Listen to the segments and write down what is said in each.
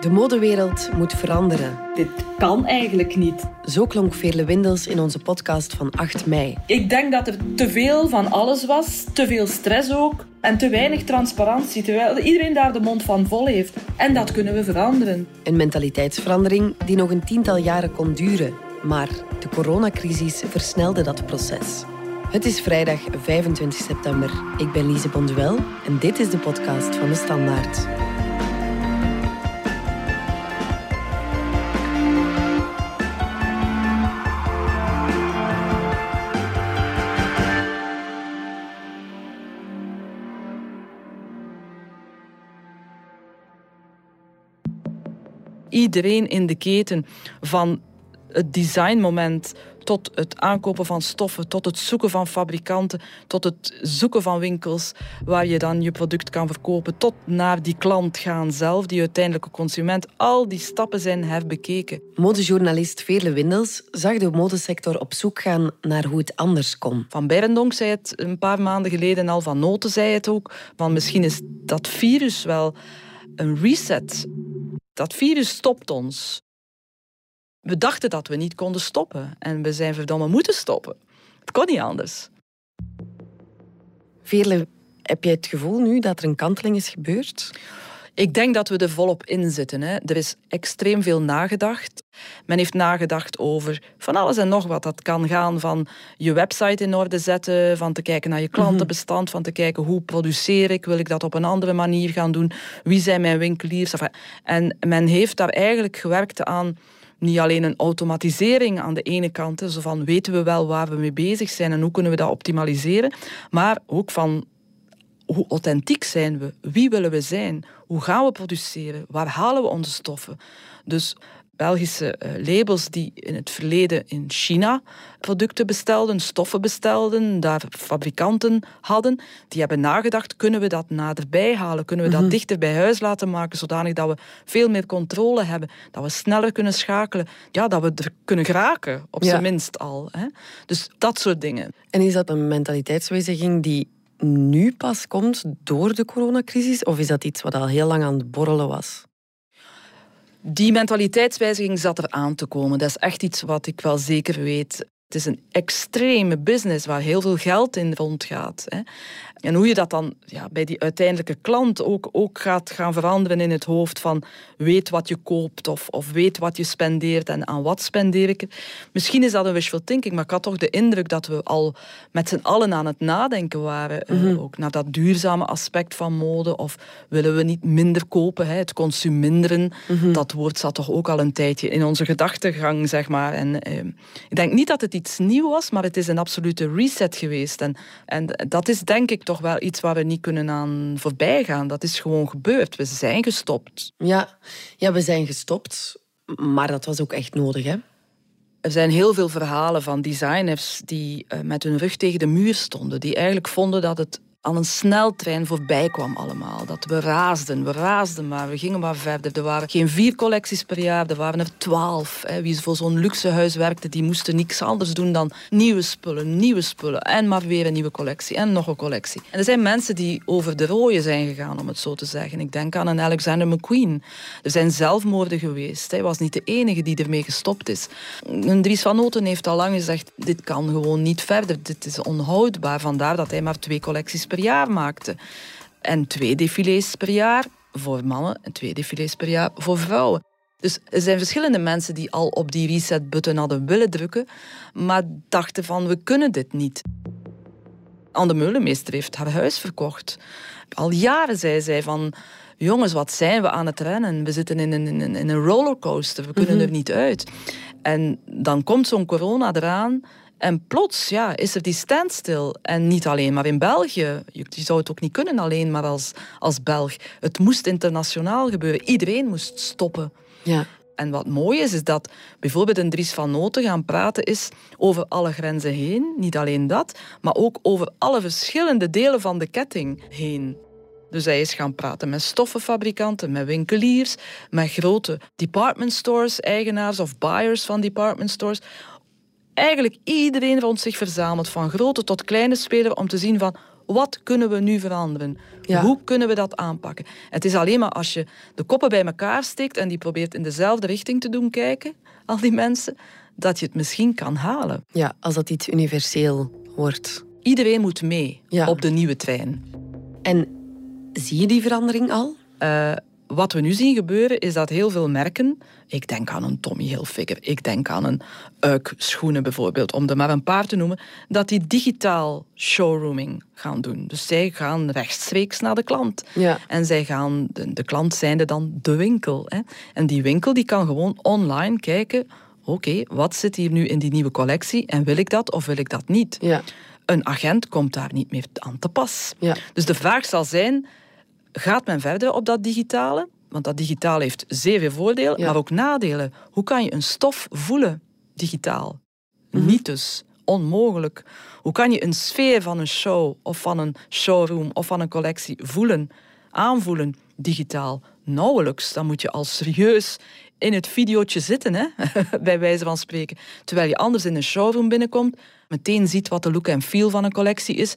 De modewereld moet veranderen. Dit kan eigenlijk niet. Zo klonk Veerle Windels in onze podcast van 8 mei. Ik denk dat er te veel van alles was, te veel stress ook en te weinig transparantie, terwijl iedereen daar de mond van vol heeft. En dat kunnen we veranderen. Een mentaliteitsverandering die nog een 10-tal jaren kon duren. Maar de coronacrisis versnelde dat proces. Het is vrijdag 25 september. Ik ben Lize Bonduel en dit is de podcast van De Standaard. Iedereen in de keten, van het designmoment tot het aankopen van stoffen, tot het zoeken van fabrikanten, tot het zoeken van winkels waar je dan je product kan verkopen, tot naar die klant gaan zelf, die uiteindelijke consument. Al die stappen zijn herbekeken. Modejournalist Veerle Windels zag de modesector op zoek gaan naar hoe het anders kon. Van Berendonk zei het een paar maanden geleden al, Van Noten zei het ook, van misschien is dat virus wel een reset. Dat virus stopt ons. We dachten dat we niet konden stoppen. En we zijn verdomme moeten stoppen. Het kon niet anders. Veerle, heb jij het gevoel nu dat er een kanteling is gebeurd? Ik denk dat we er volop in zitten. Hè. Er is extreem veel nagedacht. Men heeft nagedacht over van alles en nog wat. Dat kan gaan van je website in orde zetten, van te kijken naar je klantenbestand, van te kijken hoe produceer ik, wil ik dat op een andere manier gaan doen, wie zijn mijn winkeliers. En men heeft daar eigenlijk gewerkt aan niet alleen een automatisering aan de ene kant, zo van weten we wel waar we mee bezig zijn en hoe kunnen we dat optimaliseren, maar ook van hoe authentiek zijn we? Wie willen we zijn? Hoe gaan we produceren? Waar halen we onze stoffen? Dus Belgische labels die in het verleden in China producten bestelden, stoffen bestelden, daar fabrikanten hadden, die hebben nagedacht, kunnen we dat naderbij halen? Kunnen we dat dichter bij huis laten maken, zodanig dat we veel meer controle hebben, dat we sneller kunnen schakelen, ja, dat we er kunnen geraken, op zijn minst al. Hè? Dus dat soort dingen. En is dat een mentaliteitswijziging die nu pas komt door de coronacrisis? Of is dat iets wat al heel lang aan het borrelen was? Die mentaliteitswijziging zat er aan te komen. Dat is echt iets wat ik wel zeker weet. Het is een extreme business waar heel veel geld in rondgaat. Hè. En hoe je dat dan bij die uiteindelijke klant ook gaat gaan veranderen in het hoofd van weet wat je koopt of weet wat je spendeert en aan wat spendeer ik. Misschien is dat een wishful thinking, maar ik had toch de indruk dat we al met z'n allen aan het nadenken waren. Ook naar dat duurzame aspect van mode. Of willen we niet minder kopen, hè? Het consuminderen. Dat woord zat toch ook al een tijdje in onze gedachtegang, zeg maar. En ik denk niet dat het iets nieuw was, maar het is een absolute reset geweest. En dat is denk ik toch wel iets waar we niet kunnen aan voorbij gaan. Dat is gewoon gebeurd. We zijn gestopt. Ja, we zijn gestopt. Maar dat was ook echt nodig, hè? Er zijn heel veel verhalen van designers die met hun rug tegen de muur stonden. Die eigenlijk vonden dat het aan een sneltrein voorbij kwam allemaal. Dat we raasden maar, we gingen maar verder. Er waren geen 4 collecties per jaar, er waren er 12. Wie voor zo'n luxe huis werkte, die moesten niks anders doen dan nieuwe spullen. En maar weer een nieuwe collectie en nog een collectie. En er zijn mensen die over de rooien zijn gegaan, om het zo te zeggen. Ik denk aan een Alexander McQueen. Er zijn zelfmoorden geweest. Hij was niet de enige die ermee gestopt is. Een Dries van Noten heeft al lang gezegd, dit kan gewoon niet verder. Dit is onhoudbaar. Vandaar dat hij maar 2 collecties per jaar maakte. En 2 défilés per jaar voor mannen en 2 défilés per jaar voor vrouwen. Dus er zijn verschillende mensen die al op die reset-button hadden willen drukken, maar dachten van, we kunnen dit niet. Anne Meulemeester heeft haar huis verkocht. Al jaren zei zij van, jongens, wat zijn we aan het rennen? We zitten in een rollercoaster, we kunnen er niet uit. En dan komt zo'n corona eraan. En plots is er die standstill. En niet alleen maar in België. Je zou het ook niet kunnen alleen maar als Belg. Het moest internationaal gebeuren. Iedereen moest stoppen. Ja. En wat mooi is dat bijvoorbeeld een Dries van Noten gaan praten is over alle grenzen heen. Niet alleen dat, maar ook over alle verschillende delen van de ketting heen. Dus hij is gaan praten met stoffenfabrikanten, met winkeliers, met grote department stores, eigenaars of buyers van department stores. Eigenlijk iedereen rond zich verzameld, van grote tot kleine speler, om te zien van Wat kunnen we nu veranderen? Ja. Hoe kunnen we dat aanpakken? Het is alleen maar als je de koppen bij elkaar steekt en die probeert in dezelfde richting te doen kijken, al die mensen, dat je het misschien kan halen. Ja, als dat iets universeel wordt. Iedereen moet mee op de nieuwe trein. En zie je die verandering al? Wat we nu zien gebeuren, is dat heel veel merken... Ik denk aan een Tommy Hilfiger, ik denk aan een Uik Schoenen bijvoorbeeld, om er maar een paar te noemen, dat die digitaal showrooming gaan doen. Dus zij gaan rechtstreeks naar de klant. Ja. En zij gaan, de klant zijnde dan de winkel. Hè. En die winkel die kan gewoon online kijken, oké, wat zit hier nu in die nieuwe collectie en wil ik dat of wil ik dat niet? Ja. Een agent komt daar niet meer aan te pas. Ja. Dus de vraag zal zijn... Gaat men verder op dat digitale? Want dat digitale heeft zeer veel voordelen, maar ook nadelen. Hoe kan je een stof voelen digitaal? Niet dus. Onmogelijk. Hoe kan je een sfeer van een show of van een showroom of van een collectie voelen, aanvoelen digitaal? Nauwelijks. Dan moet je al serieus in het videootje zitten, hè? Bij wijze van spreken. Terwijl je anders in een showroom binnenkomt, meteen ziet wat de look en feel van een collectie is.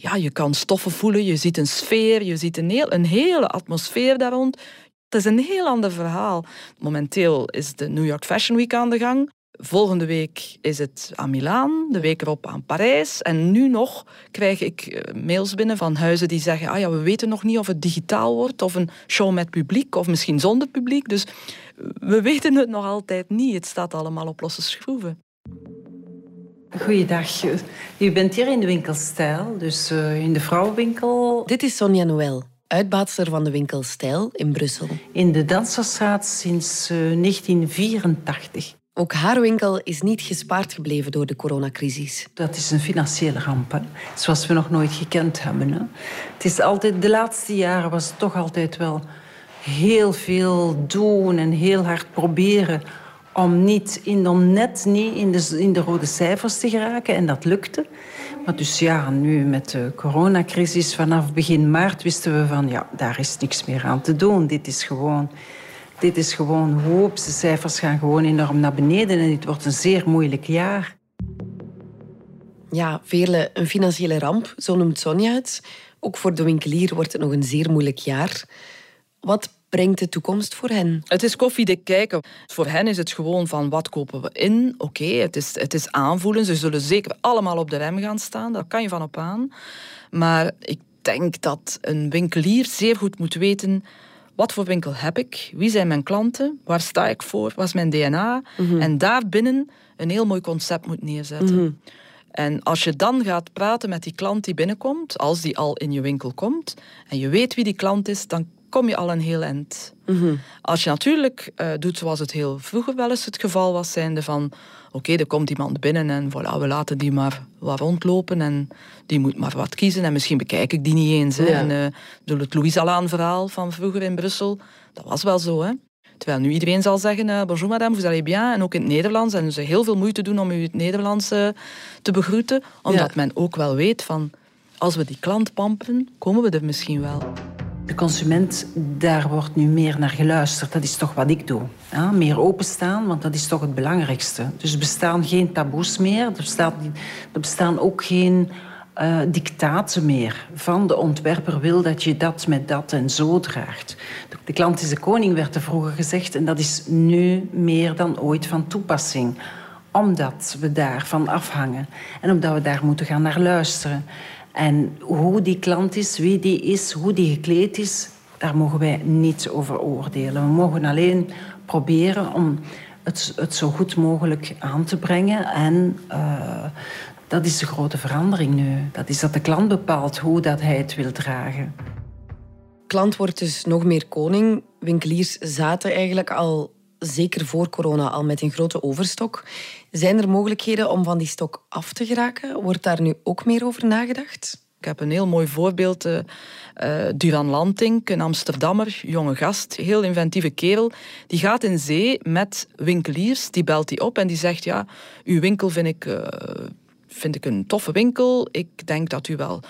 Ja, je kan stoffen voelen, je ziet een sfeer, je ziet een hele atmosfeer daar rond. Het is een heel ander verhaal. Momenteel is de New York Fashion Week aan de gang. Volgende week is het aan Milaan, de week erop aan Parijs. En nu nog krijg ik mails binnen van huizen die zeggen... Ah ja, we weten nog niet of het digitaal wordt, of een show met publiek, of misschien zonder publiek. Dus we weten het nog altijd niet. Het staat allemaal op losse schroeven. Goeiedag. U bent hier in de winkel Stijl, dus in de vrouwenwinkel. Dit is Sonja Noël, uitbaatster van de winkel Stijl in Brussel. In de Dansersstraat sinds 1984. Ook haar winkel is niet gespaard gebleven door de coronacrisis. Dat is een financiële ramp, hè? Zoals we nog nooit gekend hebben. Hè? Het is altijd, de laatste jaren was het toch altijd wel heel veel doen en heel hard proberen... Om net niet in de rode cijfers te geraken. En dat lukte. Maar dus ja, nu met de coronacrisis vanaf begin maart wisten we van... ja, daar is niks meer aan te doen. Dit is gewoon hoop. De cijfers gaan gewoon enorm naar beneden. En dit wordt een zeer moeilijk jaar. Ja, Veerle, een financiële ramp, zo noemt Sonja het. Ook voor de winkelier wordt het nog een zeer moeilijk jaar. Wat brengt de toekomst voor hen? Het is koffiedik kijken. Voor hen is het gewoon van wat kopen we in. Oké, het is aanvoelen. Ze zullen zeker allemaal op de rem gaan staan. Daar kan je van op aan. Maar ik denk dat een winkelier zeer goed moet weten... Wat voor winkel heb ik? Wie zijn mijn klanten? Waar sta ik voor? Wat is mijn DNA? Mm-hmm. En daarbinnen een heel mooi concept moet neerzetten. Mm-hmm. En als je dan gaat praten met die klant die binnenkomt... Als die al in je winkel komt... En je weet wie die klant is... dan kom je al een heel eind. Mm-hmm. Als je natuurlijk doet zoals het heel vroeger wel eens het geval was, zijnde van, oké, er komt iemand binnen en voilà, we laten die maar wat rondlopen en die moet maar wat kiezen en misschien bekijk ik die niet eens. Ja. En, het Louise Alaan verhaal van vroeger in Brussel, dat was wel zo. Hè? Terwijl nu iedereen zal zeggen, bonjour madame, vous allez bien, en ook in het Nederlands. En ze heel veel moeite doen om u het Nederlands te begroeten, omdat men ook wel weet van, als we die klant pamperen, komen we er misschien wel. De consument, daar wordt nu meer naar geluisterd. Dat is toch wat ik doe. Ja, meer openstaan, want dat is toch het belangrijkste. Dus er bestaan geen taboes meer. Er bestaan ook geen dictaten meer. Van de ontwerper wil dat je dat met dat en zo draagt. De klant is de koning, werd er vroeger gezegd. En dat is nu meer dan ooit van toepassing. Omdat we daarvan afhangen. En omdat we daar moeten gaan naar luisteren. En hoe die klant is, wie die is, hoe die gekleed is... daar mogen wij niet over oordelen. We mogen alleen proberen om het zo goed mogelijk aan te brengen. En dat is de grote verandering nu. Dat is dat de klant bepaalt hoe dat hij het wil dragen. Klant wordt dus nog meer koning. Winkeliers zaten eigenlijk al, zeker voor corona, al met een grote overstok. Zijn er mogelijkheden om van die stok af te geraken? Wordt daar nu ook meer over nagedacht? Ik heb een heel mooi voorbeeld. Duran Lantink, een Amsterdammer, jonge gast, heel inventieve kerel. Die gaat in zee met winkeliers. Die belt die op en die zegt, ja, uw winkel vind ik een toffe winkel. Ik denk dat u wel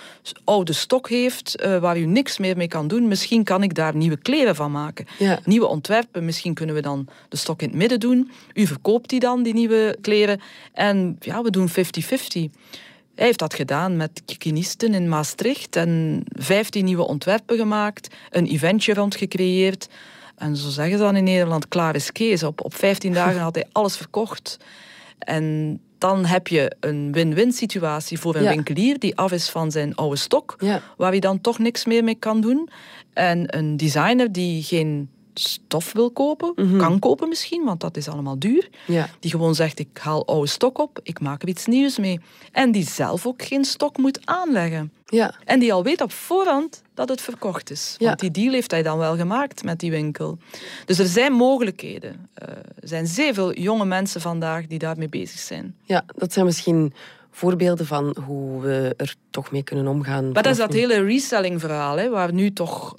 oude stok heeft waar u niks meer mee kan doen. Misschien kan ik daar nieuwe kleren van maken. Ja. Nieuwe ontwerpen. Misschien kunnen we dan de stok in het midden doen. U verkoopt die dan, die nieuwe kleren. En ja, we doen 50-50. Hij heeft dat gedaan met kinisten in Maastricht en 15 nieuwe ontwerpen gemaakt, een eventje rondgecreëerd. En zo zeggen ze dan in Nederland, klaar is Kees. Op 15 dagen had hij alles verkocht. En dan heb je een win-win situatie voor een winkelier die af is van zijn oude stok, waar hij dan toch niks meer mee kan doen. En een designer die geen stof wil kopen, kan kopen misschien, want dat is allemaal duur. Ja. Die gewoon zegt, ik haal oude stok op, ik maak er iets nieuws mee. En die zelf ook geen stok moet aanleggen. Ja. En die al weet op voorhand dat het verkocht is. Ja. Want die deal heeft hij dan wel gemaakt met die winkel. Dus er zijn mogelijkheden. Er zijn zeer veel jonge mensen vandaag die daarmee bezig zijn. Ja, dat zijn misschien voorbeelden van hoe we er toch mee kunnen omgaan. Maar dat is dat hele reselling verhaal, hè, waar nu toch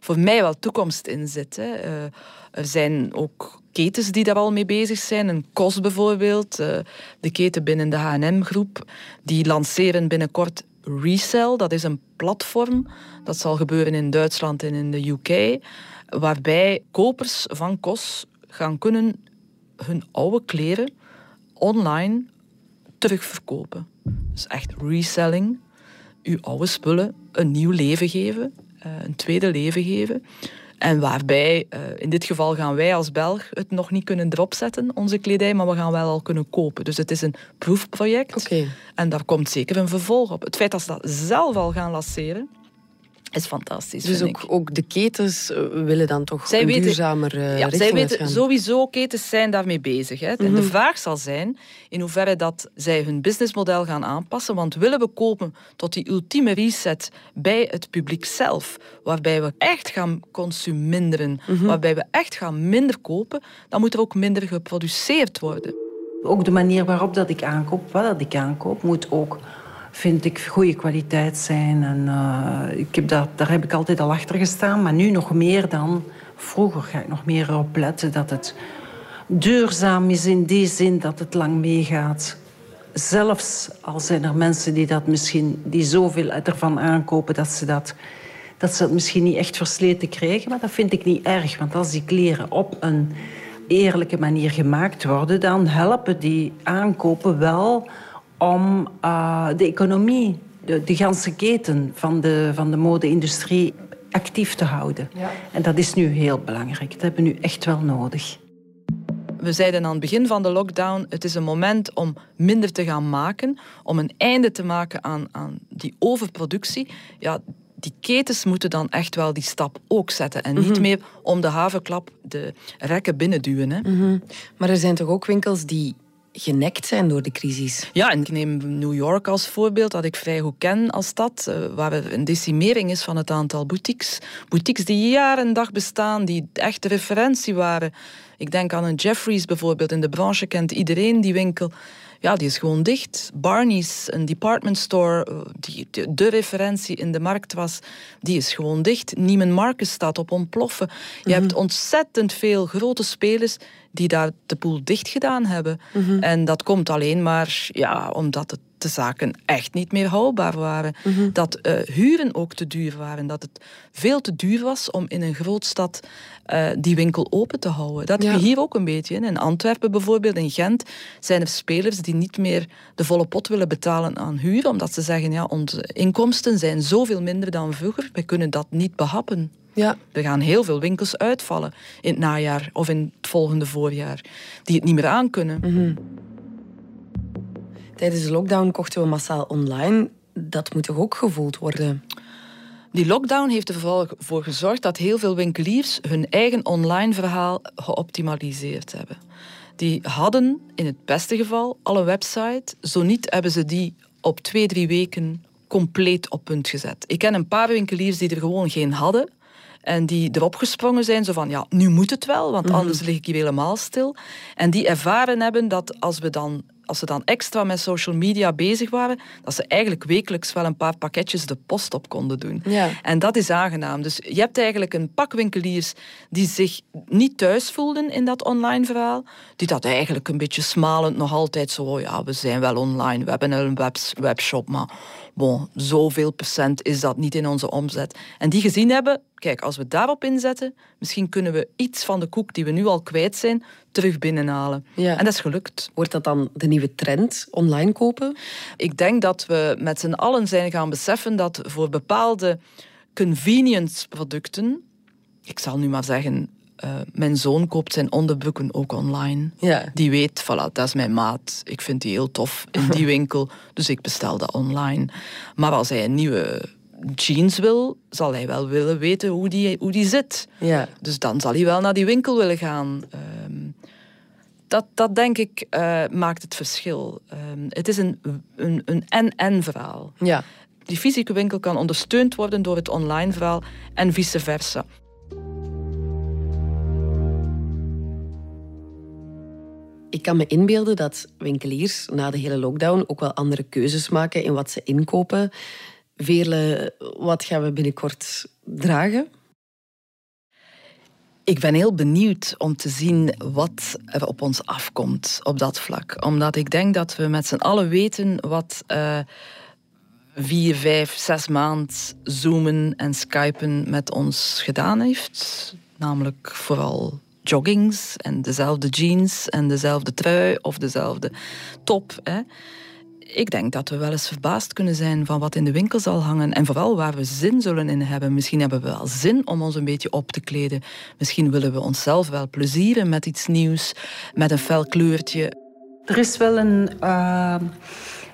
voor mij wel toekomst in zit. Hè. Er zijn ook ketens die daar al mee bezig zijn. Een COS bijvoorbeeld, de keten binnen de H&M-groep. Die lanceren binnenkort Resell. Dat is een platform. Dat zal gebeuren in Duitsland en in de UK. Waarbij kopers van COS gaan kunnen hun oude kleren online terugverkopen. Dus echt reselling. Uw oude spullen een nieuw leven geven. Een tweede leven geven. En waarbij, in dit geval gaan wij als Belg het nog niet kunnen erop zetten, onze kledij, maar we gaan wel al kunnen kopen. Dus het is een proefproject. Okay. En daar komt zeker een vervolg op. Het feit dat ze dat zelf al gaan lanceren, is fantastisch. Dus ook de ketens willen dan toch zij een weten, duurzamer richting uitgaan. Zij weten sowieso, ketens zijn daarmee bezig. Hè. En de vraag zal zijn in hoeverre dat zij hun businessmodel gaan aanpassen. Want willen we kopen tot die ultieme reset bij het publiek zelf, waarbij we echt gaan consuminderen, waarbij we echt gaan minder kopen, dan moet er ook minder geproduceerd worden. Ook de manier waarop dat ik aankoop, wat dat ik aankoop, moet ook, vind ik, goede kwaliteit zijn. En, daar heb ik altijd al achter gestaan. Maar nu nog meer dan vroeger ga ik nog meer op letten dat het duurzaam is in die zin dat het lang meegaat. Zelfs al zijn er mensen die dat misschien, die zoveel ervan aankopen dat ze dat misschien niet echt versleten krijgen. Maar dat vind ik niet erg. Want als die kleren op een eerlijke manier gemaakt worden, dan helpen die aankopen wel om de economie, de ganse keten van de mode-industrie actief te houden. Ja. En dat is nu heel belangrijk. Dat hebben we nu echt wel nodig. We zeiden aan het begin van de lockdown, het is een moment om minder te gaan maken, om een einde te maken aan die overproductie. Ja, die ketens moeten dan echt wel die stap ook zetten. En niet meer om de havenklap de rekken binnenduwen. Hè. Maar er zijn toch ook winkels die genekt zijn door de crisis. Ja, en ik neem New York als voorbeeld, dat ik vrij goed ken als stad, waar er een decimering is van het aantal boutiques. Boutiques die jaar en dag bestaan, die echt de referentie waren. Ik denk aan een Jeffrey's bijvoorbeeld. In de branche kent iedereen die winkel. Ja, die is gewoon dicht. Barney's, een department store, die de referentie in de markt was, die is gewoon dicht. Neiman Marcus staat op ontploffen. Je hebt ontzettend veel grote spelers die daar de boel dicht gedaan hebben. En dat komt alleen maar omdat de zaken echt niet meer houdbaar waren. Dat huren ook te duur waren. Dat het veel te duur was om in een grootstad die winkel open te houden. Dat heb je hier ook een beetje in. In Antwerpen bijvoorbeeld, in Gent, zijn er spelers die niet meer de volle pot willen betalen aan huur, omdat ze zeggen, onze inkomsten zijn zoveel minder dan vroeger. We kunnen dat niet behappen. Ja. Er gaan heel veel winkels uitvallen in het najaar of in het volgende voorjaar, die het niet meer aankunnen. Tijdens de lockdown kochten we massaal online. Dat moet toch ook gevoeld worden? Die lockdown heeft er vooral voor gezorgd dat heel veel winkeliers hun eigen online verhaal geoptimaliseerd hebben. Die hadden, in het beste geval, al een website. Zo niet hebben ze die op 2-3 weken compleet op punt gezet. Ik ken een paar winkeliers die er gewoon geen hadden. En die erop gesprongen zijn, zo van, nu moet het wel, want anders lig ik hier helemaal stil. En die ervaren hebben dat als ze dan extra met social media bezig waren, dat ze eigenlijk wekelijks wel een paar pakketjes de post op konden doen. Ja. En dat is aangenaam. Dus je hebt eigenlijk een pak winkeliers die zich niet thuis voelden in dat online verhaal, die dat eigenlijk een beetje smalend nog altijd zo, we zijn wel online, we hebben een webshop, maar bon, zoveel procent is dat niet in onze omzet. En die gezien hebben, kijk, als we daarop inzetten, misschien kunnen we iets van de koek die we nu al kwijt zijn, terug binnenhalen. Ja. En dat is gelukt. Wordt dat dan de nieuwe trend, online kopen? Ik denk dat we met z'n allen zijn gaan beseffen dat voor bepaalde convenience producten, ik zal nu maar zeggen, mijn zoon koopt zijn onderbroeken ook online. Ja. Die weet, voilà, dat is mijn maat. Ik vind die heel tof in die winkel. Dus ik bestel dat online. Maar als hij een nieuwe jeans wil, zal hij wel willen weten hoe die zit. Ja. Dus dan zal hij wel naar die winkel willen gaan. Dat denk ik, maakt het verschil. Het is een en-en verhaal. Ja. Die fysieke winkel kan ondersteund worden door het online verhaal en vice versa. Ik kan me inbeelden dat winkeliers na de hele lockdown ook wel andere keuzes maken in wat ze inkopen. Veerle, wat gaan we binnenkort dragen? Ik ben heel benieuwd om te zien wat er op ons afkomt op dat vlak. Omdat ik denk dat we met z'n allen weten wat 4, 5, 6 maanden zoomen en skypen met ons gedaan heeft. Namelijk vooral joggings en dezelfde jeans en dezelfde trui of dezelfde top, hè. Ik denk dat we wel eens verbaasd kunnen zijn van wat in de winkel zal hangen en vooral waar we zin zullen in hebben. Misschien hebben we wel zin om ons een beetje op te kleden. Misschien willen we onszelf wel plezieren met iets nieuws, met een fel kleurtje. Er is wel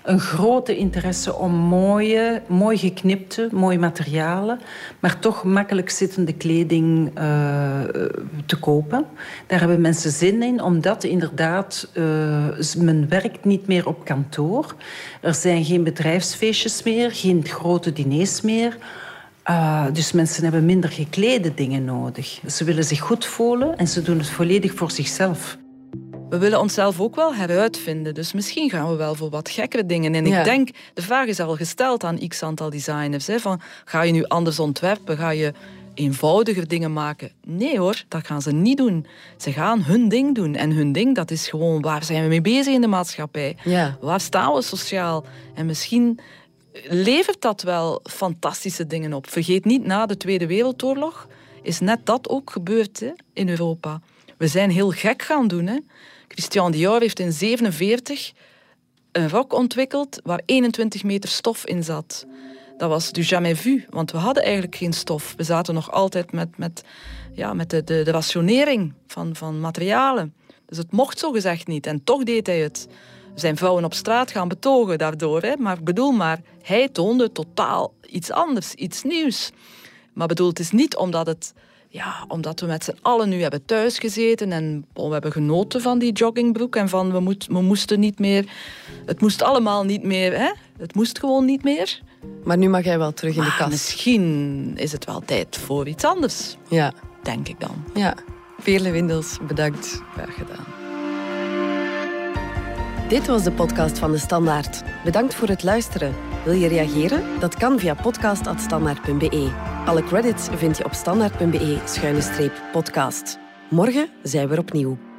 een grote interesse om mooi geknipte, mooie materialen, maar toch makkelijk zittende kleding te kopen. Daar hebben mensen zin in, omdat inderdaad men werkt niet meer op kantoor. Er zijn geen bedrijfsfeestjes meer, geen grote diners meer. Dus mensen hebben minder geklede dingen nodig. Ze willen zich goed voelen en ze doen het volledig voor zichzelf. We willen onszelf ook wel heruitvinden. Dus misschien gaan we wel voor wat gekkere dingen. En ik denk, de vraag is al gesteld aan x aantal designers. Hè, van, ga je nu anders ontwerpen? Ga je eenvoudiger dingen maken? Nee hoor, dat gaan ze niet doen. Ze gaan hun ding doen. En hun ding, dat is gewoon, waar zijn we mee bezig in de maatschappij? Ja. Waar staan we sociaal? En misschien levert dat wel fantastische dingen op. Vergeet niet, na de Tweede Wereldoorlog is net dat ook gebeurd, hè, in Europa. We zijn heel gek gaan doen, hè. Christian Dior heeft in 1947 een rok ontwikkeld waar 21 meter stof in zat. Dat was du jamais vu, want we hadden eigenlijk geen stof. We zaten nog altijd met de rationering van materialen. Dus het mocht zogezegd niet en toch deed hij het. Er zijn vrouwen op straat gaan betogen daardoor. Hè? Maar ik bedoel, hij toonde totaal iets anders, iets nieuws. Maar bedoel, het is niet omdat het... Ja, omdat we met z'n allen nu hebben thuis gezeten en we hebben genoten van die joggingbroek en van we moesten niet meer... Het moest allemaal niet meer, hè? Het moest gewoon niet meer. Maar nu mag jij wel terug in de kast. Misschien is het wel tijd voor iets anders. Ja. Denk ik dan. Ja. Veerle Windels, bedankt. Graag gedaan. Dit was de podcast van De Standaard. Bedankt voor het luisteren. Wil je reageren? Dat kan via podcast@standaard.be. Alle credits vind je op standaard.be/podcast. Morgen zijn we er opnieuw.